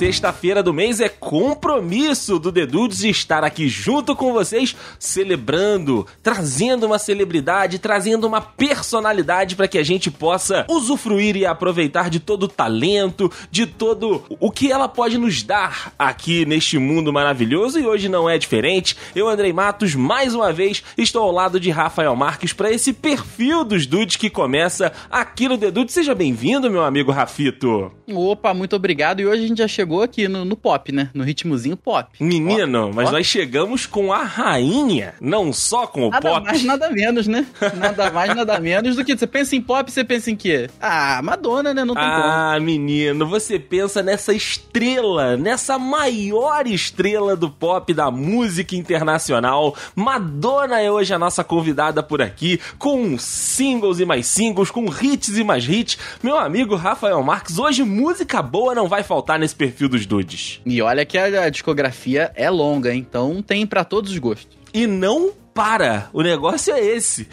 Sexta-feira do mês é compromisso do The Dudes estar aqui junto com vocês, celebrando, trazendo uma celebridade, trazendo uma personalidade para que a gente possa usufruir e aproveitar de todo o talento, de todo o que ela pode nos dar aqui neste mundo maravilhoso, e hoje não é diferente. Eu, Andrei Matos, mais uma vez estou ao lado de Rafael Marques para esse perfil dos dudes que começa aqui no The Dudes. Seja bem-vindo, meu amigo Rafito. Opa, muito obrigado. E hoje a gente já chegou aqui no pop, né? No ritmozinho pop. Menino, pop, mas pop. Nós chegamos com a rainha, não só com o nada pop. Nada mais, nada menos, né? Nada mais, nada menos do que você pensa em pop, você pensa em quê? Ah, Madonna, né? Não tem como. Ah, menino, você pensa nessa estrela, nessa maior estrela do pop, da música internacional. Madonna é hoje a nossa convidada por aqui, com singles e mais singles, com hits e mais hits. Meu amigo Rafael Marques, hoje música boa não vai faltar nesse perfil dos dudes. E olha que a discografia é longa, então tem pra todos os gostos. E não para, o negócio é esse.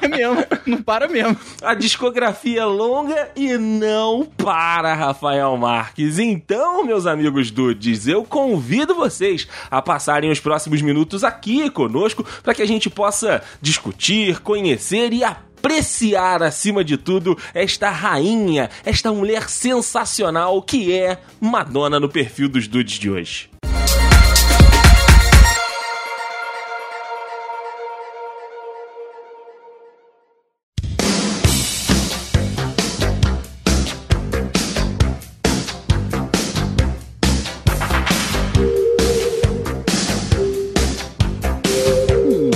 É mesmo, não para mesmo. A discografia é longa e não para, Rafael Marques. Então, meus amigos dudes, eu convido vocês a passarem os próximos minutos aqui conosco para que a gente possa discutir, conhecer e apreciar, acima de tudo, esta rainha, esta mulher sensacional que é Madonna no perfil dos dudes de hoje.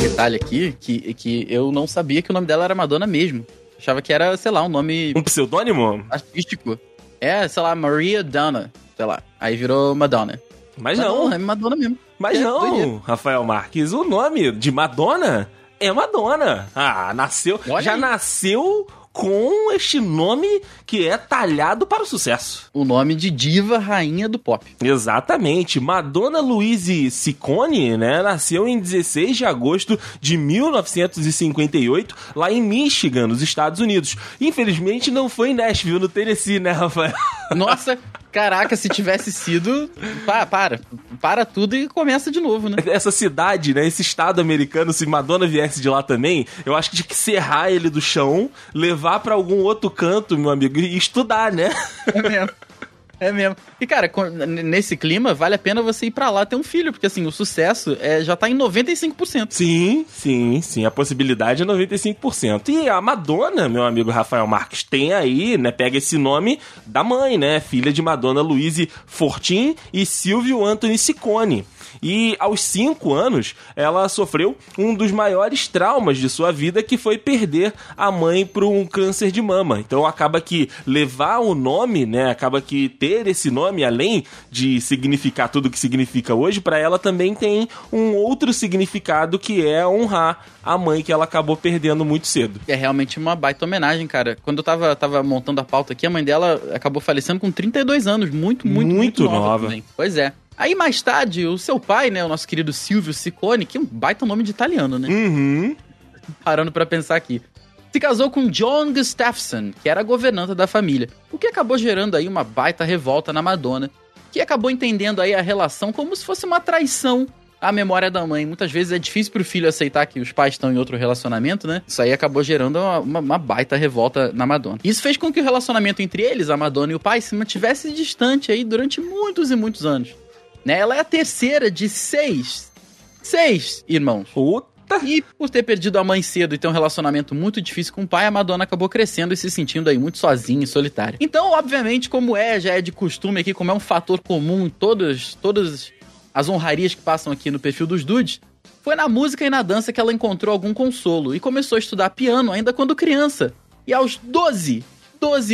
Detalhe aqui, que eu não sabia que o nome dela era Madonna mesmo. Achava que era, sei lá, um nome... Um pseudônimo? Artístico. É, sei lá, Maria Donna, sei lá. Aí virou Madonna. Mas não. É Madonna mesmo. Mas é, não, Rafael Marques, o nome de Madonna é Madonna. Ah, nasceu... Olha já aí. Nasceu... com este nome que é talhado para o sucesso. O nome de diva rainha do pop. Exatamente. Madonna Louise Ciccone, né, nasceu em 16 de agosto de 1958, lá em Michigan, nos Estados Unidos. Infelizmente, não foi em Nashville, no Tennessee, né, Rafael? Nossa... Caraca, se tivesse sido... Para tudo e começa de novo, né? Essa cidade, né? Esse estado americano, se Madonna viesse de lá também, eu acho que tinha que serrar ele do chão, levar pra algum outro canto, meu amigo, e estudar, né? É mesmo. É mesmo. E, cara, nesse clima, vale a pena você ir pra lá ter um filho, porque, assim, o sucesso já tá em 95%. Sim. A possibilidade é 95%. E a Madonna, meu amigo Rafael Marques, tem aí, né, pega esse nome da mãe, né, filha de Madonna Louise Fortin e Silvio Anthony Ciccone. E aos 5 anos, ela sofreu um dos maiores traumas de sua vida, que foi perder a mãe por um câncer de mama. Então, acaba que levar o nome, né, acaba que ter esse nome, além de significar tudo o que significa hoje, para ela também tem um outro significado, que é honrar a mãe que ela acabou perdendo muito cedo. É realmente uma baita homenagem, cara. Quando eu tava montando a pauta aqui, a mãe dela acabou falecendo com 32 anos, muito nova. Pois é. Aí, mais tarde, o seu pai, né, o nosso querido Silvio Ciccone, que é um baita nome de italiano, né? Uhum. Parando pra pensar aqui. Se casou com John Gustafson, que era a governanta da família, o que acabou gerando aí uma baita revolta na Madonna, que acabou entendendo aí a relação como se fosse uma traição à memória da mãe. Muitas vezes é difícil pro filho aceitar que os pais estão em outro relacionamento, né? Isso aí acabou gerando uma baita revolta na Madonna. Isso fez com que o relacionamento entre eles, a Madonna e o pai, se mantivesse distante aí durante muitos e muitos anos. Ela é a terceira de 6 irmãos. Puta! E por ter perdido a mãe cedo e ter um relacionamento muito difícil com o pai, a Madonna acabou crescendo e se sentindo aí muito sozinha e solitária. Então, obviamente, já é de costume aqui, como é um fator comum em todas as honrarias que passam aqui no perfil dos dudes, foi na música e na dança que ela encontrou algum consolo e começou a estudar piano ainda quando criança. E aos 12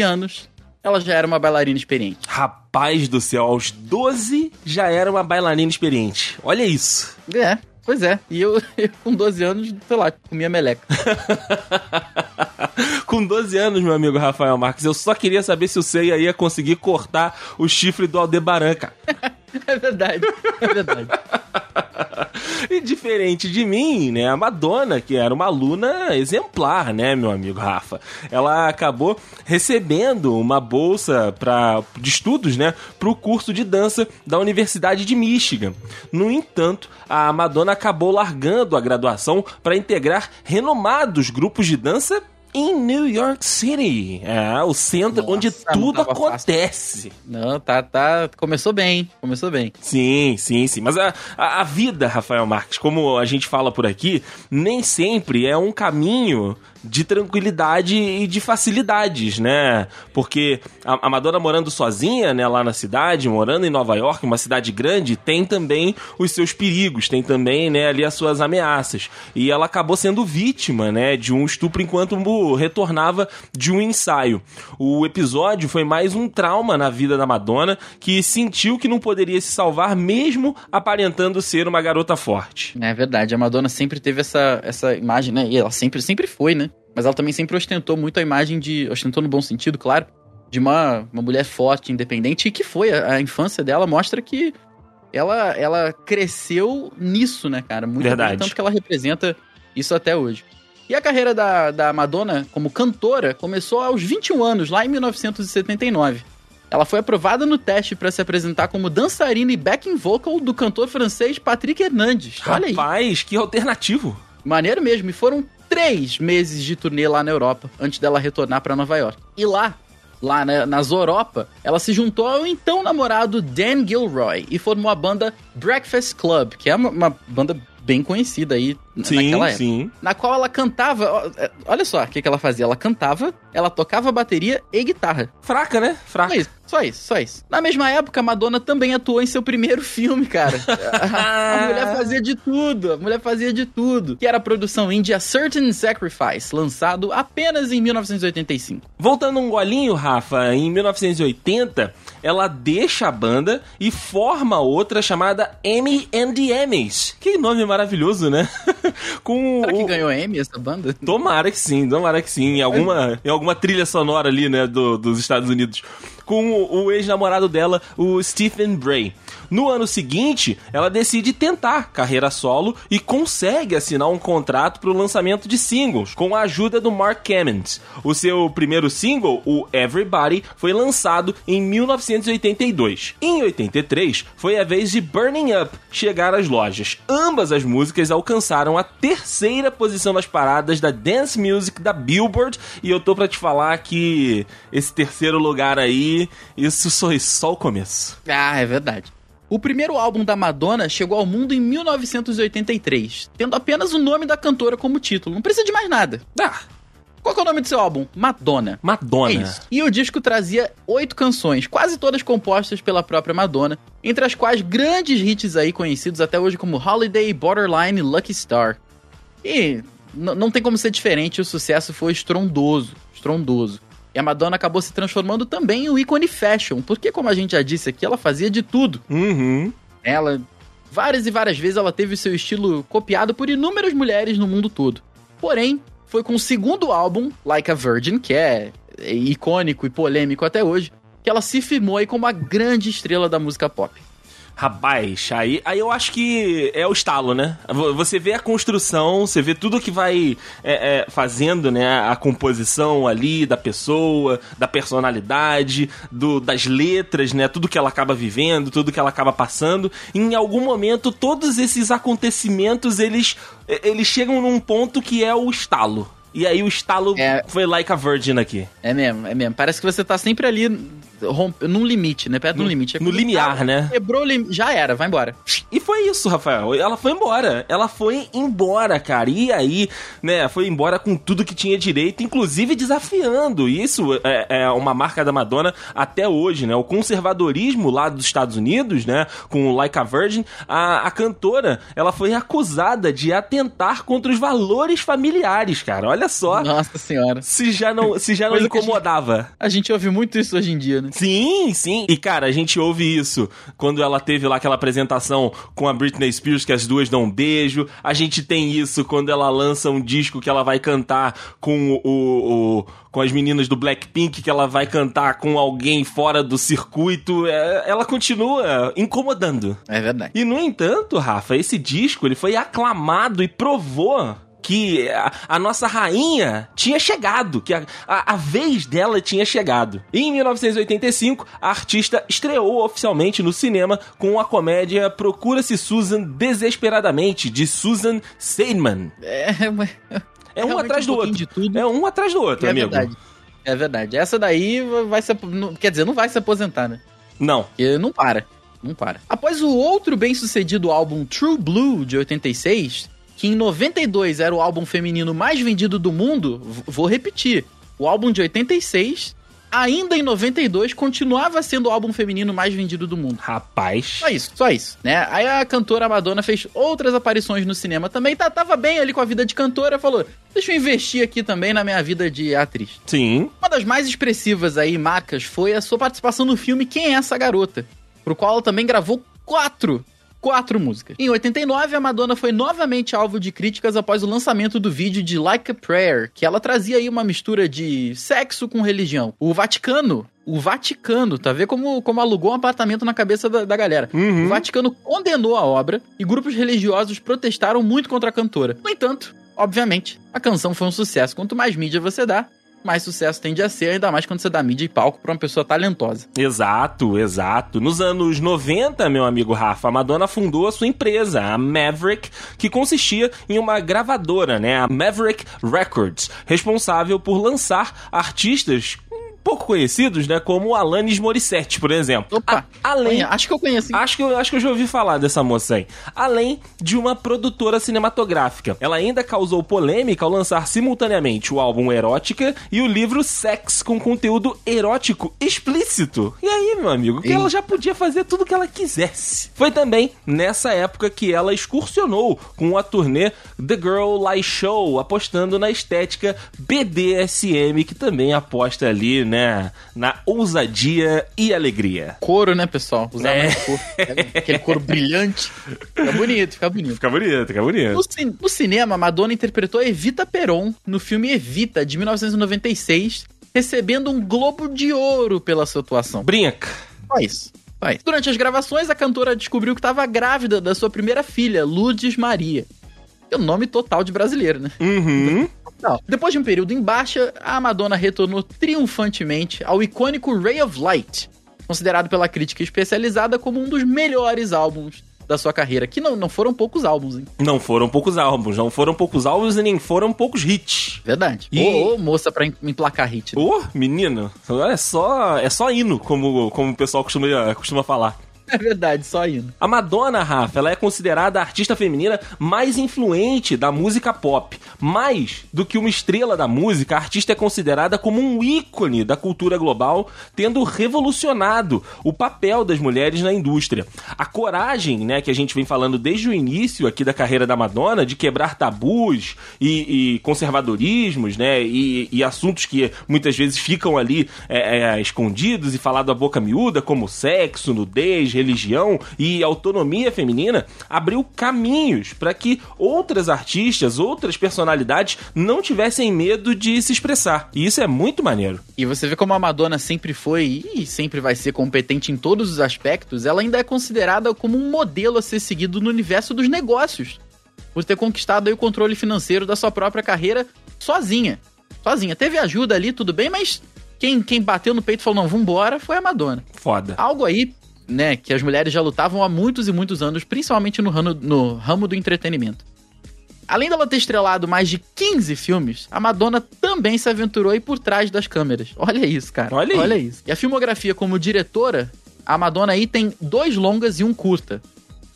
anos... ela já era uma bailarina experiente. Rapaz do céu, aos 12 já era uma bailarina experiente. Olha isso. É, pois é. E eu com 12 anos, sei lá, comia meleca. Com 12 anos, meu amigo Rafael Marques, eu só queria saber se o Seiya ia conseguir cortar o chifre do Aldebaran, cara. É verdade. E diferente de mim, né, a Madonna, que era uma aluna exemplar, né, meu amigo Rafa, ela acabou recebendo uma bolsa de estudos, né, pro curso de dança da Universidade de Michigan. No entanto, a Madonna acabou largando a graduação para integrar renomados grupos de dança em New York City, o centro onde tudo acontece. Fácil. Não, tá. Começou bem. Sim. Mas a vida, Rafael Marques, como a gente fala por aqui, nem sempre é um caminho de tranquilidade e de facilidades, né? Porque a Madonna morando sozinha, né, lá na cidade, morando em Nova York, uma cidade grande, tem também os seus perigos, tem também, né, ali as suas ameaças. E ela acabou sendo vítima, né, de um estupro enquanto retornava de um ensaio. O episódio foi mais um trauma na vida da Madonna, que sentiu que não poderia se salvar mesmo aparentando ser uma garota forte. É verdade, a Madonna sempre teve essa imagem, né? E ela sempre foi, né? Mas ela também sempre ostentou muito a imagem de... Ostentou no bom sentido, claro. De uma mulher forte, independente. E que foi. A infância dela mostra que ela cresceu nisso, né, cara? Muito verdade. Tanto que ela representa isso até hoje. E a carreira da Madonna como cantora começou aos 21 anos, lá em 1979. Ela foi aprovada no teste para se apresentar como dançarina e backing vocal do cantor francês Patrick Hernandez. Olha aí. Rapaz, que alternativo. Maneiro mesmo. E foram 3 meses de turnê lá na Europa, antes dela retornar para Nova York. E lá na Europa, ela se juntou ao então namorado Dan Gilroy e formou a banda Breakfast Club, que é uma banda bem conhecida aí naquela época. Sim. Na qual ela cantava... Olha só o que ela fazia. Ela cantava, ela tocava bateria e guitarra. Fraca, né? Fraca. Só isso. Na mesma época, a Madonna também atuou em seu primeiro filme, cara. A mulher fazia de tudo. Que era a produção indie A Certain Sacrifice, lançado apenas em 1985. Voltando um golinho, Rafa, em 1980, ela deixa a banda e forma outra chamada Emmy and the Emmys. Que nome maravilhoso, né? Será que ganhou Emmy essa banda? Tomara que sim. Em alguma trilha sonora ali, né, dos Estados Unidos. Com o ex-namorado dela, o Stephen Bray. No ano seguinte, ela decide tentar carreira solo e consegue assinar um contrato para o lançamento de singles, com a ajuda do Mark Kamins. O seu primeiro single, o Everybody, foi lançado em 1982. Em 83, foi a vez de Burning Up chegar às lojas. Ambas as músicas alcançaram a 3ª posição nas paradas da Dance Music da Billboard, e eu tô pra te falar que esse 3º lugar aí, isso foi só o começo. Ah, é verdade. O primeiro álbum da Madonna chegou ao mundo em 1983, tendo apenas o nome da cantora como título. Não precisa de mais nada. Ah. Qual que é o nome do seu álbum? Madonna. É isso. E o disco trazia 8 canções, quase todas compostas pela própria Madonna, entre as quais grandes hits aí conhecidos até hoje como Holiday, Borderline e Lucky Star. E não tem como ser diferente, o sucesso foi estrondoso. E a Madonna acabou se transformando também em um ícone fashion, porque, como a gente já disse aqui, ela fazia de tudo. Uhum. Ela, várias e várias vezes, ela teve o seu estilo copiado por inúmeras mulheres no mundo todo. Porém, foi com o segundo álbum, Like a Virgin, que é icônico e polêmico até hoje, que ela se firmou aí como a grande estrela da música pop. Rapaz, aí eu acho que é o estalo, né? Você vê a construção, você vê tudo que vai fazendo, né? A composição ali da pessoa, da personalidade, das letras, né? Tudo que ela acaba vivendo, tudo que ela acaba passando. Em algum momento, todos esses acontecimentos, eles chegam num ponto que é o estalo. E aí o estalo foi Like a Virgin aqui. É mesmo. Parece que você tá sempre ali num limite, né? Perto de um limite. No limiar, né? Quebrou o limite. Já era, vai embora. E foi isso, Rafael. Ela foi embora, cara. E aí, né? Foi embora com tudo que tinha direito, inclusive desafiando. E isso é uma marca da Madonna até hoje, né? O conservadorismo lá dos Estados Unidos, né? Com o Like a Virgin, a cantora, ela foi acusada de atentar contra os valores familiares, cara. Olha só. Nossa senhora. Se já não incomodava. A gente ouve muito isso hoje em dia, né? Sim, sim. E, cara, a gente ouve isso quando ela teve lá aquela apresentação com a Britney Spears, que as duas dão um beijo. A gente tem isso quando ela lança um disco que ela vai cantar com com as meninas do Blackpink, que ela vai cantar com alguém fora do circuito. Ela continua incomodando. É verdade. E, no entanto, Rafa, esse disco ele foi aclamado e provou que a nossa rainha tinha chegado, que a vez dela tinha chegado. E em 1985, a artista estreou oficialmente no cinema com a comédia Procura-se Susan Desesperadamente, de Susan Seidman. É um atrás do outro. É um atrás do outro, amigo. É verdade. Essa daí vai se... Quer dizer, não vai se aposentar, né? Não. Porque não para. Não para. Após o outro bem-sucedido álbum True Blue, de 86... que em 92 era o álbum feminino mais vendido do mundo, vou repetir, o álbum de 86, ainda em 92, continuava sendo o álbum feminino mais vendido do mundo. Rapaz. Só isso, né? Aí a cantora Madonna fez outras aparições no cinema também, tava bem ali com a vida de cantora, falou, deixa eu investir aqui também na minha vida de atriz. Sim. Uma das mais expressivas aí, marcas, foi a sua participação no filme Quem é essa garota? Pro qual ela também gravou quatro músicas. Em 89, a Madonna foi novamente alvo de críticas após o lançamento do vídeo de Like a Prayer, que ela trazia aí uma mistura de sexo com religião. O Vaticano, tá vendo como alugou um apartamento na cabeça da galera. Uhum. O Vaticano condenou a obra e grupos religiosos protestaram muito contra a cantora. No entanto, obviamente, a canção foi um sucesso. Quanto mais mídia você dá, mais sucesso tende a ser, ainda mais quando você dá mídia e palco pra uma pessoa talentosa. Exato. Nos anos 90, meu amigo Rafa, a Madonna fundou a sua empresa, a Maverick, que consistia em uma gravadora, né? A Maverick Records, responsável por lançar artistas pouco conhecidos, né? Como Alanis Morissette, por exemplo. Opa! Acho que eu conheço. Acho que eu já ouvi falar dessa moça aí. Além de uma produtora cinematográfica. Ela ainda causou polêmica ao lançar simultaneamente o álbum Erótica e o livro Sex, com conteúdo erótico explícito. E aí, meu amigo? Que ela já podia fazer tudo o que ela quisesse. Foi também nessa época que ela excursionou com a turnê The Girl Lie Show, apostando na estética BDSM, que também aposta ali na ousadia e alegria. Couro, né, pessoal? Usar mais couro. Aquele couro brilhante. Fica bonito. No cinema, Madonna interpretou a Evita Peron no filme Evita, de 1996, recebendo um Globo de Ouro pela sua atuação. Brinca. Só isso. Durante as gravações, a cantora descobriu que estava grávida da sua primeira filha, Lourdes Maria. É o nome total de brasileiro, né? Uhum. Não. Depois de um período em baixa, a Madonna retornou triunfantemente ao icônico Ray of Light, considerado pela crítica especializada como um dos melhores álbuns da sua carreira, que não foram poucos álbuns, hein? Não foram poucos álbuns e nem foram poucos hits. Verdade. Moça pra emplacar hit. Né? Menino, é só hino, como o pessoal costuma falar. É verdade, só hino. A Madonna, Rafa, ela é considerada a artista feminina mais influente da música pop. Mais do que uma estrela da música, a artista é considerada como um ícone da cultura global, tendo revolucionado o papel das mulheres na indústria. A coragem, né, que a gente vem falando desde o início aqui da carreira da Madonna, de quebrar tabus e conservadorismos, né, e assuntos que muitas vezes ficam ali escondidos e falado à boca miúda, como sexo, nudez, religião e autonomia feminina, abriu caminhos para que outras artistas, outras personalidades não tivessem medo de se expressar. E isso é muito maneiro. E você vê como a Madonna sempre foi e sempre vai ser competente em todos os aspectos, ela ainda é considerada como um modelo a ser seguido no universo dos negócios, por ter conquistado aí o controle financeiro da sua própria carreira sozinha. Teve ajuda ali, tudo bem, mas quem bateu no peito e falou, não, vambora, foi a Madonna. Foda. Algo aí, né, que as mulheres já lutavam há muitos e muitos anos, principalmente no ramo do entretenimento. Além dela ter estrelado mais de 15 filmes, a Madonna também se aventurou aí por trás das câmeras. Olha isso, cara. Olha isso. E a filmografia como diretora, a Madonna aí tem 2 longas e um curta.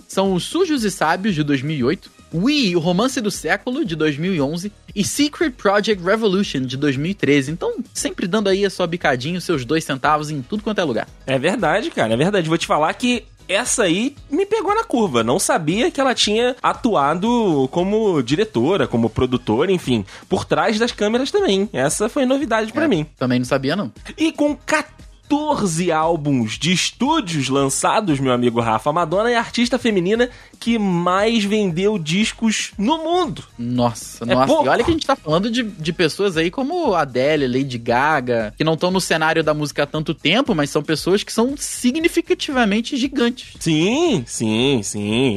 São Os Sujos e Sábios, de 2008, Wii, o Romance do Século, de 2011, e Secret Project Revolution, de 2013. Então, sempre dando aí a sua bicadinha, os seus 2 centavos em tudo quanto é lugar. É verdade, cara, é verdade. Vou te falar que essa aí me pegou na curva. Não sabia que ela tinha atuado como diretora, como produtora, enfim, por trás das câmeras também. Essa foi novidade pra mim. Também não sabia, não. E com 14 14 álbuns de estúdios lançados, meu amigo Rafa, Madonna é a artista feminina que mais vendeu discos no mundo. Nossa. Pouco. E olha que a gente tá falando de pessoas aí como Adele, Lady Gaga, que não estão no cenário da música há tanto tempo, mas são pessoas que são significativamente gigantes. Sim.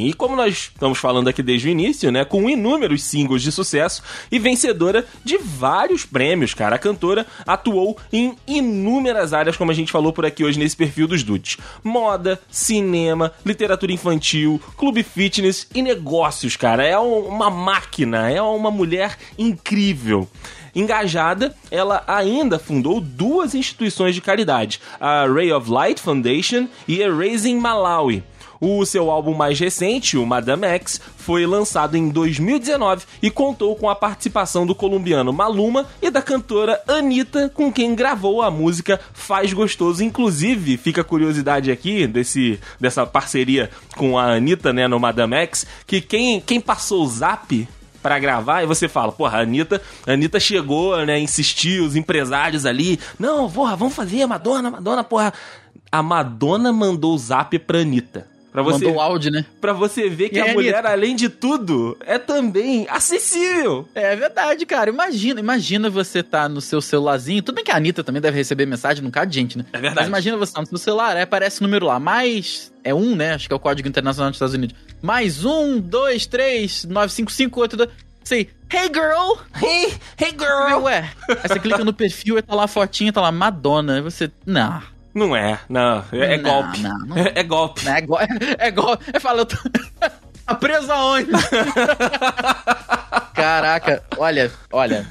E como nós estamos falando aqui desde o início, né, com inúmeros singles de sucesso e vencedora de vários prêmios, cara, a cantora atuou em inúmeras áreas, como a gente falou por aqui hoje nesse Perfil dos Dudes. Moda, cinema, literatura infantil, clube fitness e negócios, cara. É uma máquina, é uma mulher incrível. Engajada, ela ainda fundou duas instituições de caridade, a Ray of Light Foundation e a Raising Malawi. O seu álbum mais recente, o Madame X, foi lançado em 2019 e contou com a participação do colombiano Maluma e da cantora Anitta, com quem gravou a música Faz Gostoso. Inclusive, fica a curiosidade aqui dessa parceria com a Anitta, né, no Madame X, que quem passou o zap pra gravar, e você fala, porra, a Anitta chegou, né, insistiu, os empresários ali, não, porra, vamos fazer, Madonna, porra. A Madonna mandou o zap pra Anitta. Mandou o áudio, né? Pra você ver que a mulher, além de tudo, é também acessível. É verdade, cara. Imagina você tá no seu celularzinho. Tudo bem que a Anitta também deve receber mensagem num bocado de gente, né? É verdade. Mas imagina você tá no seu celular, aí aparece o número lá, mais... É um, né? Acho que é o Código Internacional dos Estados Unidos. Mais 1, 2, 3, 9, 5, 5, 8, 2... Sei, hey girl! Hey girl! Ué, aí você clica no perfil e tá lá a fotinha, tá lá, Madonna. Aí você... Não é golpe. Não. É golpe. É golpe. Eu falo, eu tô... Tá preso aonde? Caraca, olha, parabéns.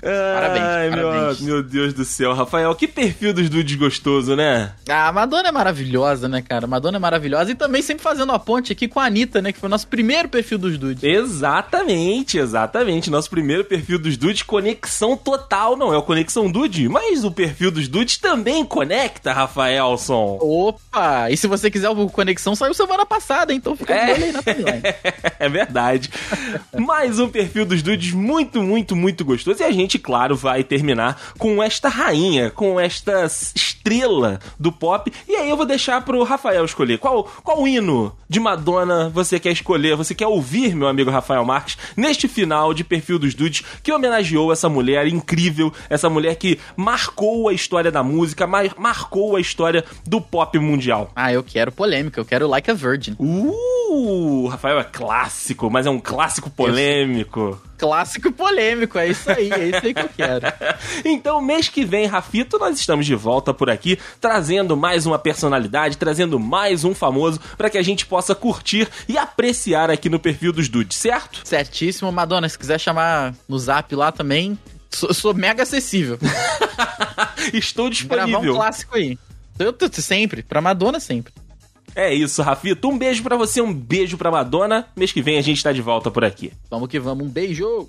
Ai, parabéns. Meu Deus do céu, Rafael, que perfil dos dudes gostoso, né? Ah, Madonna é maravilhosa, né, cara? Madonna é maravilhosa e também sempre fazendo a ponte aqui com a Anitta, né, que foi o nosso primeiro perfil dos dudes. Exatamente, nosso primeiro perfil dos dudes, conexão total, não é o Conexão Dude, mas o perfil dos dudes também conecta, Rafaelson. Opa, e se você quiser o Conexão, saiu semana passada, então fica de olho aí na timeline. É verdade. Mais um perfil dos dudes muito, muito, muito gostoso. E a gente, claro, vai terminar com esta rainha, com esta estrela do pop. E aí eu vou deixar pro Rafael escolher. Qual hino de Madonna você quer escolher? Você quer ouvir, meu amigo Rafael Marques, neste final de Perfil dos Dudes, que homenageou essa mulher incrível, essa mulher que marcou a história da música, marcou a história do pop mundial. Ah, eu quero polêmica. Eu quero Like a Virgin. Rafael, é clássico, mas é um clássico polêmico. Clássico polêmico, é isso aí que eu quero. Então, mês que vem, Rafito, nós estamos de volta por aqui, trazendo mais uma personalidade, trazendo mais um famoso, pra que a gente possa curtir e apreciar aqui no Perfil dos Dudes, certo? Certíssimo, Madonna, se quiser chamar no zap lá também, sou mega acessível. Estou disponível. Gravar um clássico aí. Eu sempre, pra Madonna sempre. É isso, Rafito. Um beijo pra você, um beijo pra Madonna. Mês que vem a gente tá de volta por aqui. Vamos que vamos. Um beijo!